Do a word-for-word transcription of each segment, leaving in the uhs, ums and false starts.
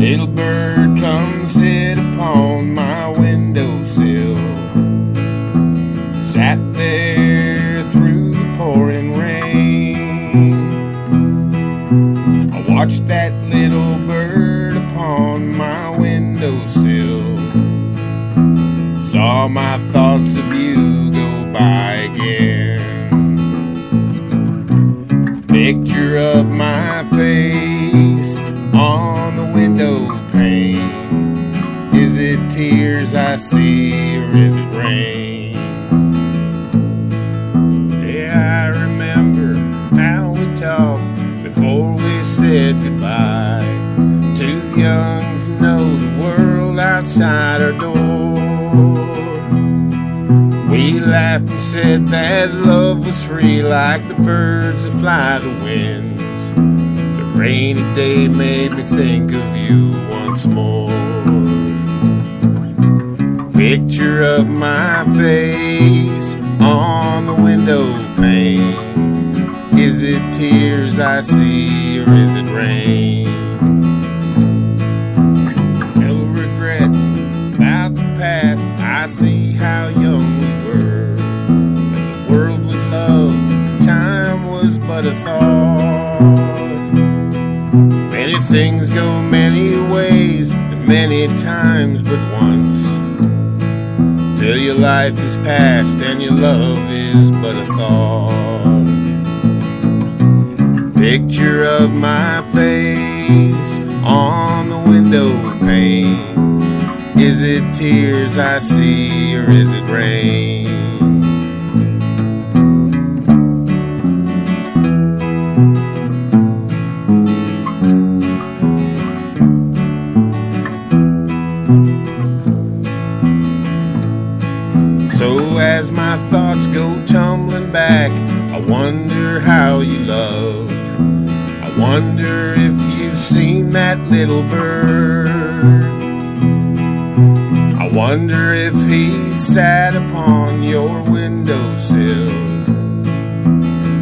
little bird, come sit upon my windowsill. Sat there through the pouring rain. I watched that little bird upon my windowsill. Saw my thoughts of you go by again. Picture of my face on the window pane. Is it tears I see, or is it rain? Yeah, I remember how we talked before we said goodbye. Too young to know the world outside our door. We laughed and said that love was free, like the birds that fly the wind. Rainy day made me think of you once more. Picture of my face on the window pane. Is it tears I see, or is it rain? No regrets about the past. I see how young we were. When the world was love, time was but a thought. Many things go many ways and many times but once, till your life is past and your love is but a thought. Picture of my face on the window pane. Is it tears I see, or is it rain? So as my thoughts go tumbling back, I wonder how you loved. I wonder if you've seen that little bird. I wonder if he sat upon your windowsill.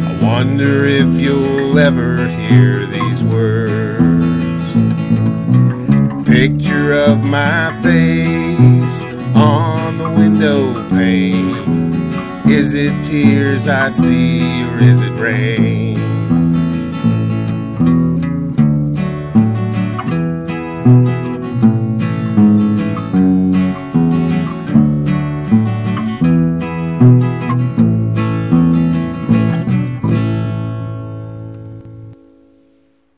I wonder if you'll ever hear these words. Picture of my face on the window pane. Is it tears I see, or is it rain?